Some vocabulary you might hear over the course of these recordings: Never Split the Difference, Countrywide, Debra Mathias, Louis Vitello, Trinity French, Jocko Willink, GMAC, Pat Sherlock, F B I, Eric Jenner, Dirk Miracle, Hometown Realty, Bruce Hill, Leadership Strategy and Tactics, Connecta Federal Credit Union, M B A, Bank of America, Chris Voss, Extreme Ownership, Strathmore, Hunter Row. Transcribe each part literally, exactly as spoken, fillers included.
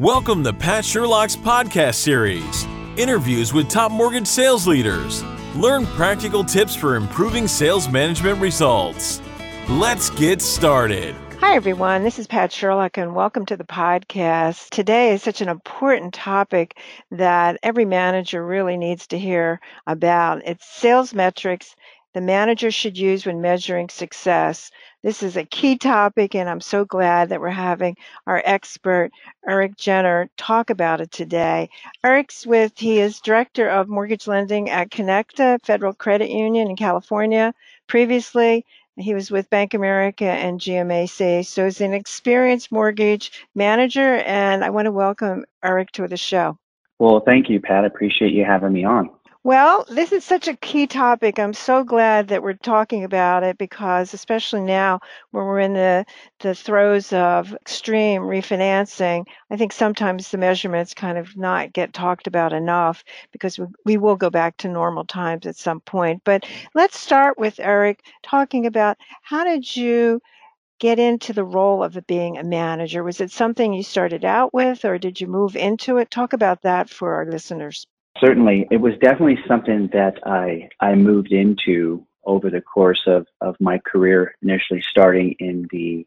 Welcome to Pat Sherlock's podcast series, interviews with top mortgage sales leaders. Learn practical tips for improving sales management results. Let's get started. Hi, everyone. This is Pat Sherlock, and welcome to the podcast. Today is such an important topic that every manager really needs to hear about. It's sales metrics the manager should use when measuring success. This is a key topic, and I'm so glad that we're having our expert, Eric Jenner, talk about it today. Eric's with, he is Director of Mortgage Lending at Connecta Federal Credit Union in California. Previously, he was with Bank of America and G M A C, so he's an experienced mortgage manager, and I want to welcome Eric to the show. Well, thank you, Pat. I appreciate you having me on. Well, this is such a key topic. I'm so glad that we're talking about it because especially now when we're in the, the throes of extreme refinancing, I think sometimes the measurements kind of not get talked about enough because we, we will go back to normal times at some point. But let's start with Eric talking about how did you get into the role of being a manager? Was it something you started out with or did you move into it? Talk about that for our listeners. Certainly. It was definitely something that I, I moved into over the course of, of my career, initially starting in the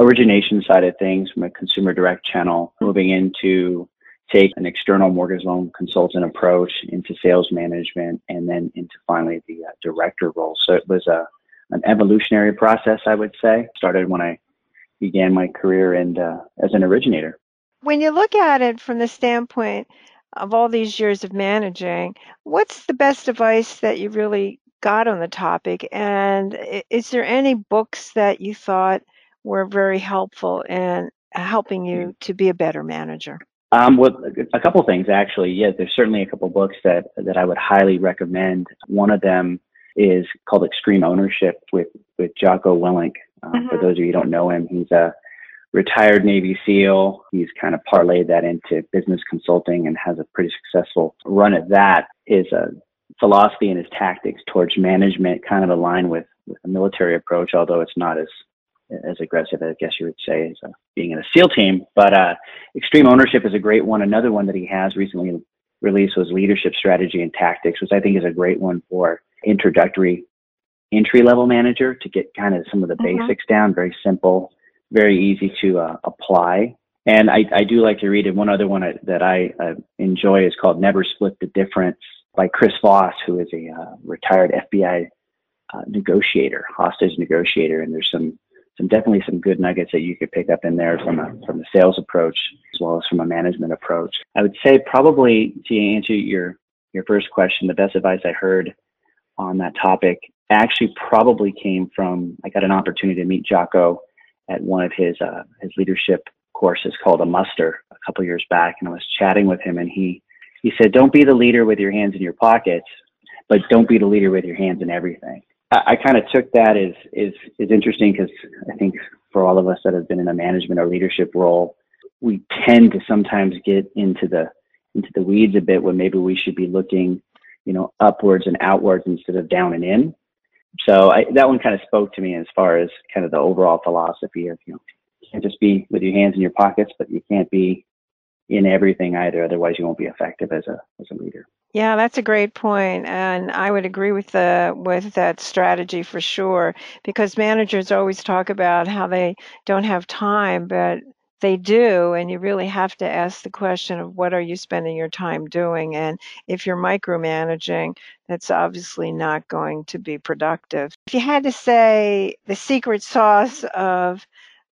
origination side of things, my consumer direct channel, moving into take an external mortgage loan consultant approach into sales management, and then into finally the uh, director role. So it was a an evolutionary process, I would say. Started when I began my career and uh, as an originator. When you look at it from the standpoint of all these years of managing, what's the best advice that you really got on the topic? And is there any books that you thought were very helpful in helping you to be a better manager? Um, well, a couple of things, actually. Yeah, there's certainly a couple of books that, that I would highly recommend. One of them is called Extreme Ownership with, with Jocko Willink. Um, mm-hmm. For those of you who don't know him, he's a retired Navy SEAL. He's kind of parlayed that into business consulting and has a pretty successful run at that. His uh, philosophy and his tactics towards management kind of align with, with a military approach, although it's not as as aggressive, I guess you would say, as uh, being in a SEAL team. But uh, Extreme Ownership is a great one. Another one that he has recently released was Leadership Strategy and Tactics, which I think is a great one for introductory entry-level manager to get kind of some of the mm-hmm. basics down, very simple, very easy to uh, apply. And I, I do like to read it. One other one I, that I uh, enjoy is called Never Split the Difference by Chris Voss, who is a uh, retired F B I uh, negotiator, hostage negotiator. And there's some, some definitely some good nuggets that you could pick up in there from a, from a sales approach as well as from a management approach. I would say probably to answer your, your first question, the best advice I heard on that topic actually probably came from, I got an opportunity to meet Jocko at one of his uh, his leadership courses called A Muster a couple years back, and I was chatting with him, and he he said, "Don't be the leader with your hands in your pockets, but don't be the leader with your hands in everything." I, I kind of took that as is is interesting because I think for all of us that have been in a management or leadership role, we tend to sometimes get into the into the weeds a bit when maybe we should be looking, you know, upwards and outwards instead of down and in. So I, that one kind of spoke to me as far as kind of the overall philosophy of, you know, you can't just be with your hands in your pockets, but you can't be in everything either. Otherwise, you won't be effective as a as a leader. Yeah, that's a great point, and I would agree with the with that strategy for sure. Because managers always talk about how they don't have time, but they do, and you really have to ask the question of what are you spending your time doing? And if you're micromanaging, that's obviously not going to be productive. If you had to say the secret sauce of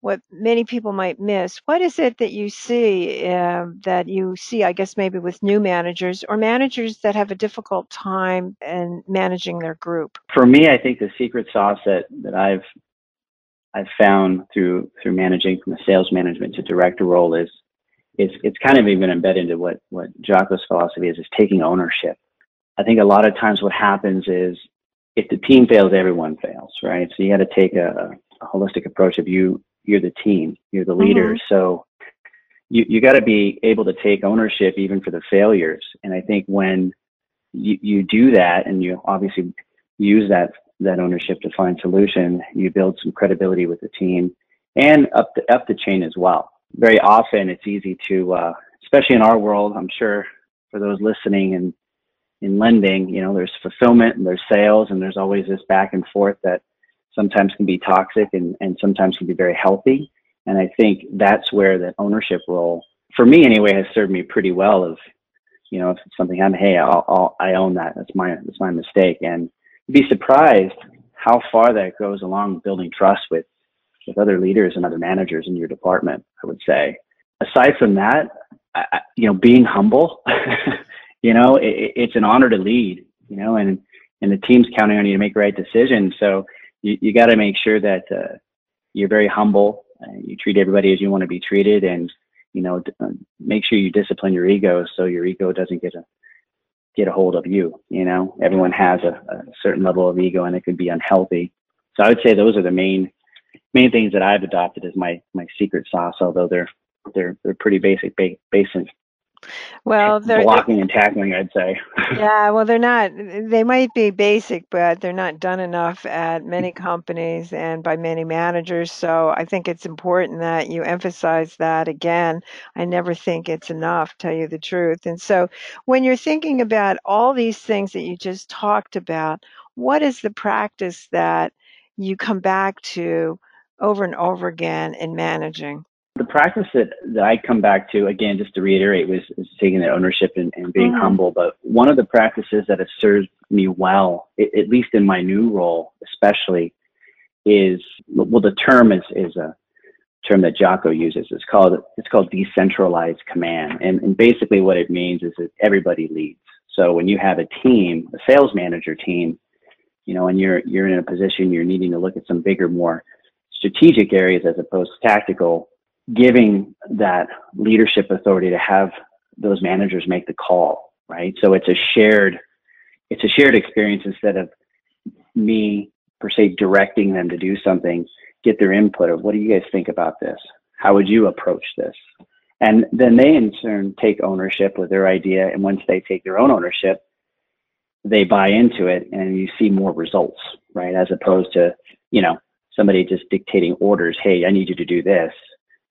what many people might miss, what is it that you see uh, that you see, I guess, maybe with new managers or managers that have a difficult time in managing their group? For me, I think the secret sauce that, that I've I've found through through managing from a sales management to director role is it's it's kind of even embedded into what what Jocko's philosophy is is taking ownership. I think a lot of times what happens is if the team fails, everyone fails, right? So you got to take a, a holistic approach of you you're the team, you're the leader, mm-hmm. so you you got to be able to take ownership even for the failures. And I think when you you do that and you obviously use that. that ownership to find solution, you build some credibility with the team and up the, up the chain as well. very often it's easy to, uh, especially in our world, I'm sure for those listening and in lending, you know, there's fulfillment and there's sales, and there's always this back and forth that sometimes can be toxic and, and sometimes can be very healthy. And I think that's where that ownership role, for me anyway, has served me pretty well. Of, you know, if it's something I'm, hey, I'll, I'll, I own that. That's my, that's my mistake. And you'd be surprised how far that goes along building trust with, with other leaders and other managers in your department, I would say. Aside from that, I, you know, being humble, you know, it, it's an honor to lead, you know, and, and the team's counting on you to make the right decisions. So you, you got to make sure that uh, you're very humble. And you treat everybody as you want to be treated, and, you know, d make sure you discipline your ego so your ego doesn't get a, get a hold of you. You know, everyone has a, a certain level of ego, and it could be unhealthy. So I would say those are the main, main things that I've adopted as my, my secret sauce, although they're, they're, they're pretty basic, ba basic. Well, they're blocking and tackling, I'd say. Yeah, well, they're not, they might be basic, but they're not done enough at many companies and by many managers. So I think it's important that you emphasize that again. I never think it's enough, tell you the truth. And so when you're thinking about all these things that you just talked about, what is the practice that you come back to over and over again in managing? The practice that, that I come back to, again, just to reiterate, was is taking that ownership and, and being mm-hmm. humble. But one of the practices that has served me well, it, at least in my new role especially, is, well, the term is, is a term that Jocko uses. It's called, it's called decentralized command. And, and basically what it means is that everybody leads. So when you have a team, a sales manager team, you know, and you're, you're in a position, you're needing to look at some bigger, more strategic areas as opposed to tactical, giving that leadership authority to have those managers make the call, right? So it's a shared, it's a shared experience instead of me per se directing them to do something. Get their input of, what do you guys think about this? How would you approach this? And then they in turn take ownership with their idea. And once they take their own ownership, they buy into it, and you see more results, right? As opposed to, you know, somebody just dictating orders. Hey, I need you to do this.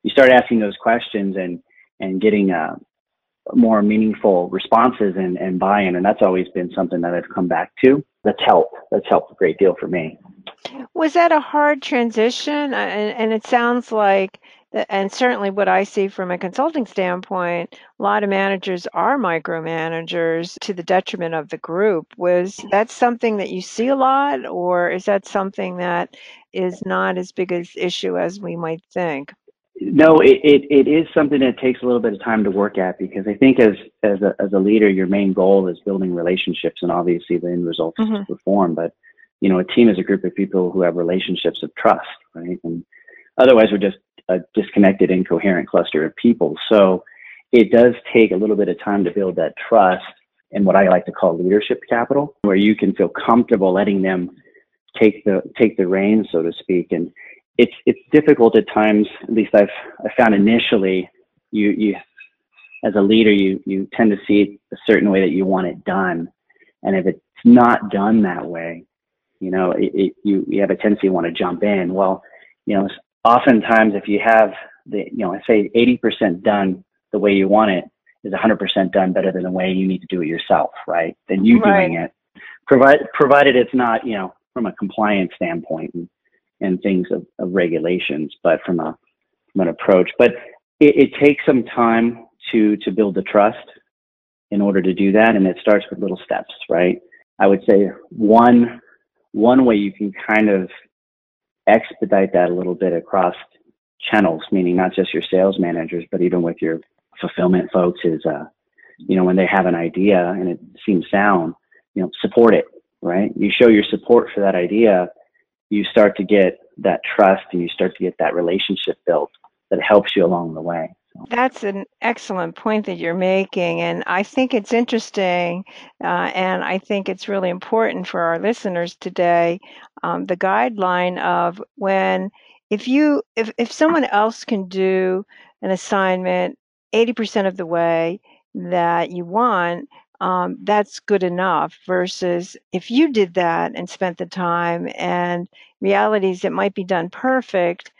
You start asking those questions and, and getting uh, more meaningful responses and, and buy-in. And that's always been something that I've come back to. That's helped. That's helped a great deal for me. Was that a hard transition? And, and it sounds like, and certainly what I see from a consulting standpoint, a lot of managers are micromanagers to the detriment of the group. Was that something that you see a lot, or is that something that is not as big an issue as we might think? No, it, it, it is something that takes a little bit of time to work at, because I think as, as, a, as a leader, your main goal is building relationships, and obviously the end result is mm-hmm. to perform. But, you know, a team is a group of people who have relationships of trust, right? And otherwise we're just a disconnected, incoherent cluster of people. So it does take a little bit of time to build that trust in what I like to call leadership capital, where you can feel comfortable letting them take the, take the reins, so to speak. And It's, it's difficult at times, at least I've, I found initially, you, you, as a leader, you, you tend to see it a certain way that you want it done. And if it's not done that way, you know, it, it, you, you have a tendency to want to jump in. Well, you know, oftentimes if you have the, you know, I say eighty percent done the way you want it is one hundred percent done better than the way you need to do it yourself, right? Than you right. doing it, provided, provided it's not, you know, from a compliance standpoint and, and things of, of regulations, but from a from an approach. But it, it takes some time to to build the trust in order to do that, and it starts with little steps, right? I would say one one way you can kind of expedite that a little bit across channels, meaning not just your sales managers, but even with your fulfillment folks, is uh, you know, when they have an idea and it seems sound, you know, support it, right? You show your support for that idea. You start to get that trust, and you start to get that relationship built that helps you along the way. So. That's an excellent point that you're making. And I think it's interesting. Uh, and I think it's really important for our listeners today, um, the guideline of when, if you, if, if someone else can do an assignment eighty percent of the way that you want, Um, that's good enough, versus if you did that and spent the time, and reality is it might be done perfect,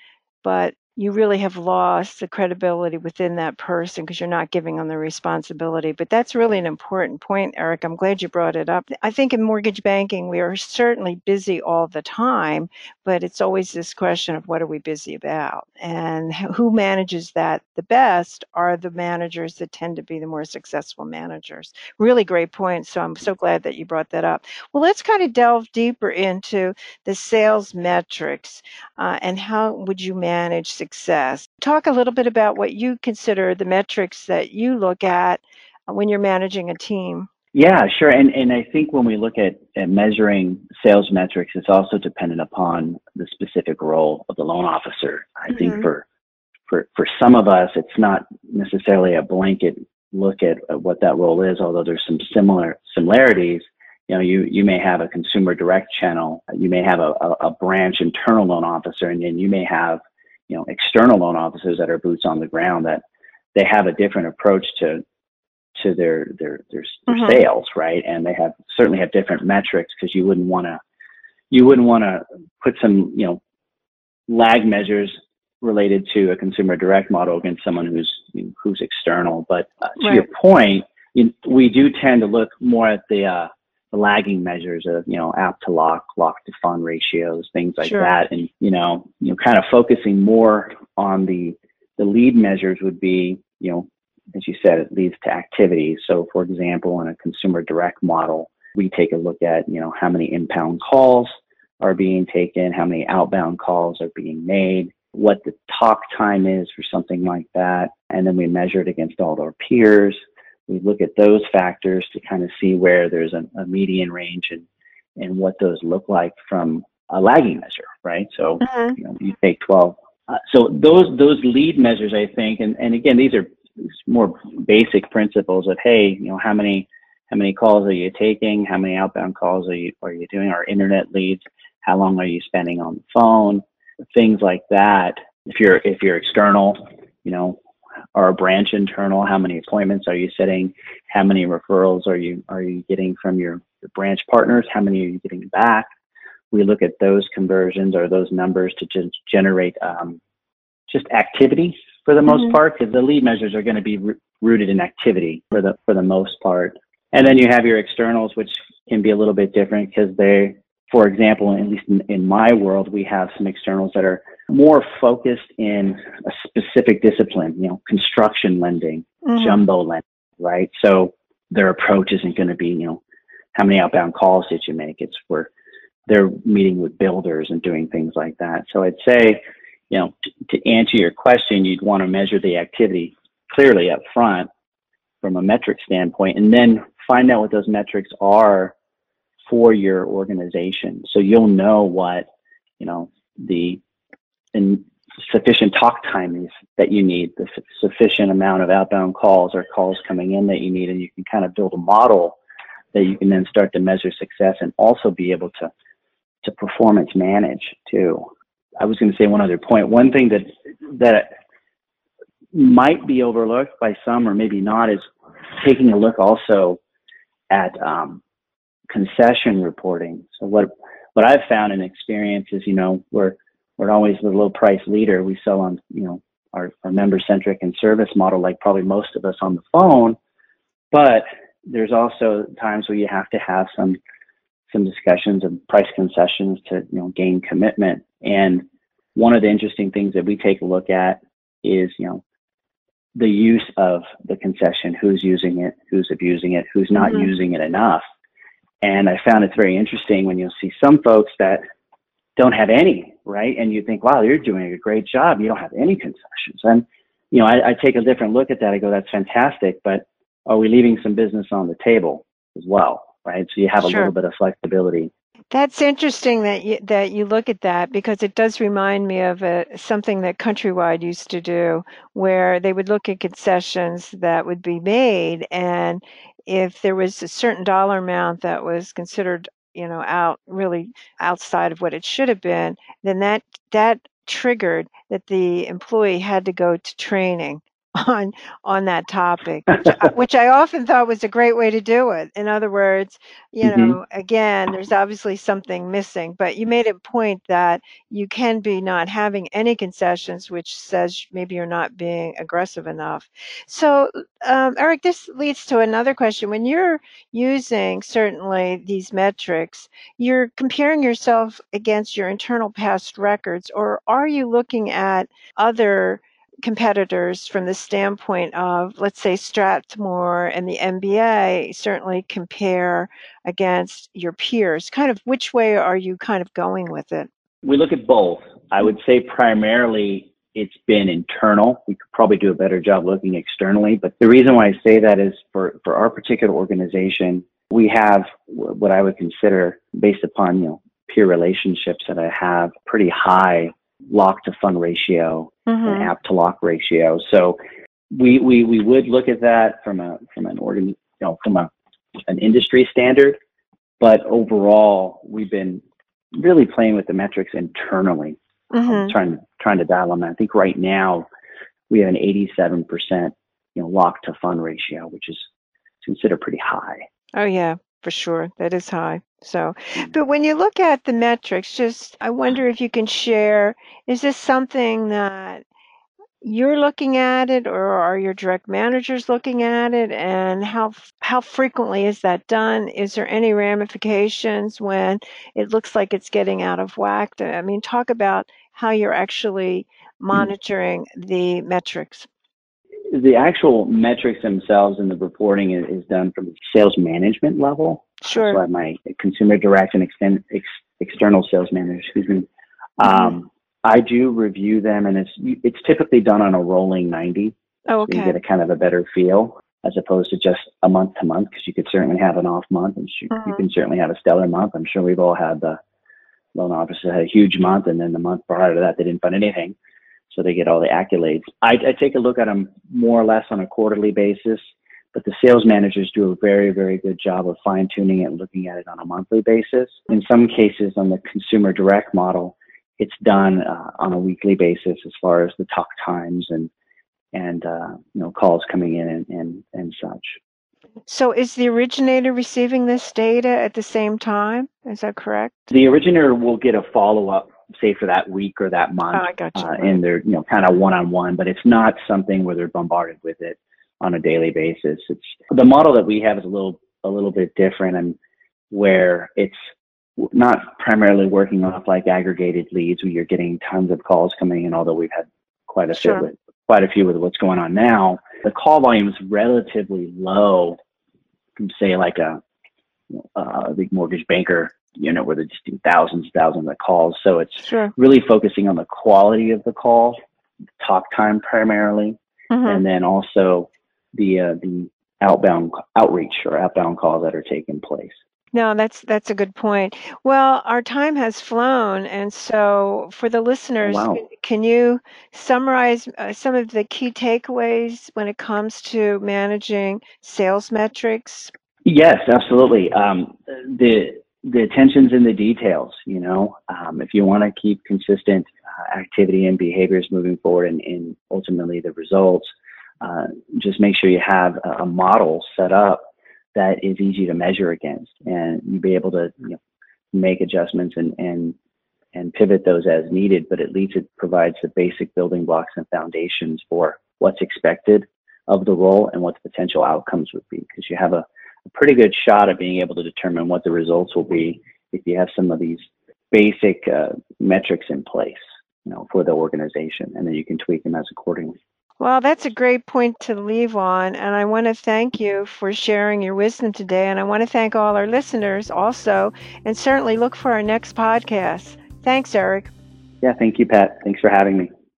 but you really have lost the credibility within that person because you're not giving them the responsibility. But that's really an important point, Eric. I'm glad you brought it up. I think in mortgage banking, we are certainly busy all the time, but it's always this question of what are we busy about? And who manages that the best are the managers that tend to be the more successful managers. Really great point. So I'm so glad that you brought that up. Well, let's kind of delve deeper into the sales metrics uh, and how would you manage success. Success. Talk a little bit about what you consider the metrics that you look at when you're managing a team. Yeah, sure. And and I think when we look at, at measuring sales metrics, it's also dependent upon the specific role of the loan officer. I mm-hmm. think for, for for some of us, it's not necessarily a blanket look at, at what that role is, although there's some similar similarities. You know, you, you may have a consumer direct channel, you may have a, a, a branch internal loan officer, and then you may have you know, external loan officers that are boots on the ground, that they have a different approach to to their their their, their mm-hmm. sales, right? And they have certainly have different metrics, because you wouldn't want to you wouldn't want to put some you know lag measures related to a consumer direct model against someone who's who's external. But uh, to right. your point, you, we do tend to look more at the uh, the lagging measures of, you know, app to lock, lock to fund ratios, things like sure. that. And, you know, you know, kind of focusing more on the, the lead measures would be, you know, as you said, it leads to activity. So for example, in a consumer direct model, we take a look at, you know, how many inbound calls are being taken, how many outbound calls are being made, what the talk time is for something like that. And then we measure it against all our peers. We look at those factors to kind of see where there's a, a median range and, and what those look like from a lagging measure, right? So uh-huh. you know, you take twelve. Uh, so those those lead measures, I think, and, and again, these are more basic principles of, hey, you know, how many how many calls are you taking? How many outbound calls are you are you doing? Our internet leads? How long are you spending on the phone? Things like that. If you're if you're external, you know. Or a branch internal, how many appointments are you setting? How many referrals are you are you getting from your, your branch partners? How many are you getting back? We look at those conversions or those numbers to just generate um, just activity for the most mm-hmm. part, because the lead measures are going to be rooted in activity for the for the most part. And then you have your externals, which can be a little bit different, because they, for example, at least in, in my world, we have some externals that are more focused in a specific discipline, you know, construction lending, mm-hmm. jumbo lending, right? So their approach isn't going to be, you know, how many outbound calls did you make? It's where they're meeting with builders and doing things like that. So I'd say, you know, t- to answer your question, you'd want to measure the activity clearly up front from a metric standpoint, and then find out what those metrics are for your organization. So you'll know what, you know, the and sufficient talk time is that you need, the su- sufficient amount of outbound calls or calls coming in that you need, and you can kind of build a model that you can then start to measure success and also be able to to performance manage too. I was going to say one other point. One thing that that might be overlooked by some, or maybe not, is taking a look also at um, concession reporting. So what what I've found in experience is, you know, we're We're always the low price leader. We sell on, you know, our, our member centric and service model, like probably most of us on the phone. But there's also times where you have to have some some discussions of price concessions to, you know, gain commitment. And one of the interesting things that we take a look at is, you know, the use of the concession, who's using it, who's abusing it, who's not mm-hmm. using it enough. And I found it's very interesting when you'll see some folks that don't have any, right? And you think, wow, you're doing a great job. You don't have any concessions. And, you know, I, I take a different look at that. I go, that's fantastic, but are we leaving some business on the table as well, right? So you have a sure. little bit of flexibility. That's interesting that you, that you look at that, because it does remind me of a, something that Countrywide used to do, where they would look at concessions that would be made. And if there was a certain dollar amount that was considered you know, out really outside of what it should have been, then that that triggered that the employee had to go to training on on that topic, which, which I often thought was a great way to do it. In other words, you know, mm-hmm. again, there's obviously something missing, but you made a point that you can be not having any concessions, which says maybe you're not being aggressive enough. So, um, Eric, this leads to another question. When you're using certainly these metrics, you're comparing yourself against your internal past records, or are you looking at other competitors from the standpoint of, let's say, Strathmore and the M B A certainly compare against your peers? Kind of which way are you kind of going with it? We look at both. I would say primarily it's been internal. We could probably do a better job looking externally. But the reason why I say that is for, for our particular organization, we have what I would consider, based upon, you know, peer relationships that I have, pretty high lock to fund ratio mm-hmm. and app to lock ratio. So we, we, we would look at that from a, from an organ, you know, from a, an industry standard, but overall we've been really playing with the metrics internally, mm-hmm. trying to, trying to dial them. I think right now we have an eighty-seven percent, you know, lock to fund ratio, which is considered pretty high. Oh yeah, for sure. That is high. So, but when you look at the metrics, just, I wonder if you can share, is this something that you're looking at it, or are your direct managers looking at it? And how, how frequently is that done? Is there any ramifications when it looks like it's getting out of whack? I mean, talk about how you're actually monitoring the metrics. The actual metrics themselves and the reporting is, is done from the sales management level. Sure. So I have my consumer direct and extend, ex, external sales manager, excuse me. Um, I do review them, and it's it's typically done on a rolling ninety. Oh, okay. So you get a kind of a better feel as opposed to just a month to month, because you could certainly have an off month, and you, uh-huh. you can certainly have a stellar month. I'm sure we've all had the loan officer had a huge month, and then the month prior to that, they didn't fund anything. So they get all the accolades. I, I take a look at them more or less on a quarterly basis, but the sales managers do a very, very good job of fine tuning it and looking at it on a monthly basis. In some cases on the consumer direct model, it's done uh, on a weekly basis as far as the talk times and, and uh, you know, calls coming in and, and, and such. So is the originator receiving this data at the same time? Is that correct? The originator will get a follow-up, say for that week or that month, oh, I got you. Uh, and they're, you know, kind of one-on-one, but it's not something where they're bombarded with it on a daily basis. It's the model that we have is a little, a little bit different, and where it's not primarily working off like aggregated leads where you're getting tons of calls coming in, although we've had quite a sure. few, quite a few with what's going on now. The call volume is relatively low from, say, like a, a big mortgage banker, you know, where they're just doing thousands and thousands of calls. So it's sure. really focusing on the quality of the call, talk time primarily, mm-hmm. and then also the uh, the outbound outreach or outbound calls that are taking place. No, that's that's a good point. Well, our time has flown, and so for the listeners, wow. can, can you summarize uh, some of the key takeaways when it comes to managing sales metrics? Yes, absolutely. Um, the The attention's in the details, you know, um, if you want to keep consistent uh, activity and behaviors moving forward and, and ultimately the results, uh, just make sure you have a, a model set up that is easy to measure against, and you'll be able to, you know, make adjustments and, and, and pivot those as needed. But at least it provides the basic building blocks and foundations for what's expected of the role and what the potential outcomes would be, because you have a pretty good shot at being able to determine what the results will be if you have some of these basic uh, metrics in place, you know, for the organization, and then you can tweak them as accordingly. Well, that's a great point to leave on, and I want to thank you for sharing your wisdom today, and I want to thank all our listeners also, and certainly look for our next podcast. Thanks, Eric. Yeah, thank you, Pat. Thanks for having me.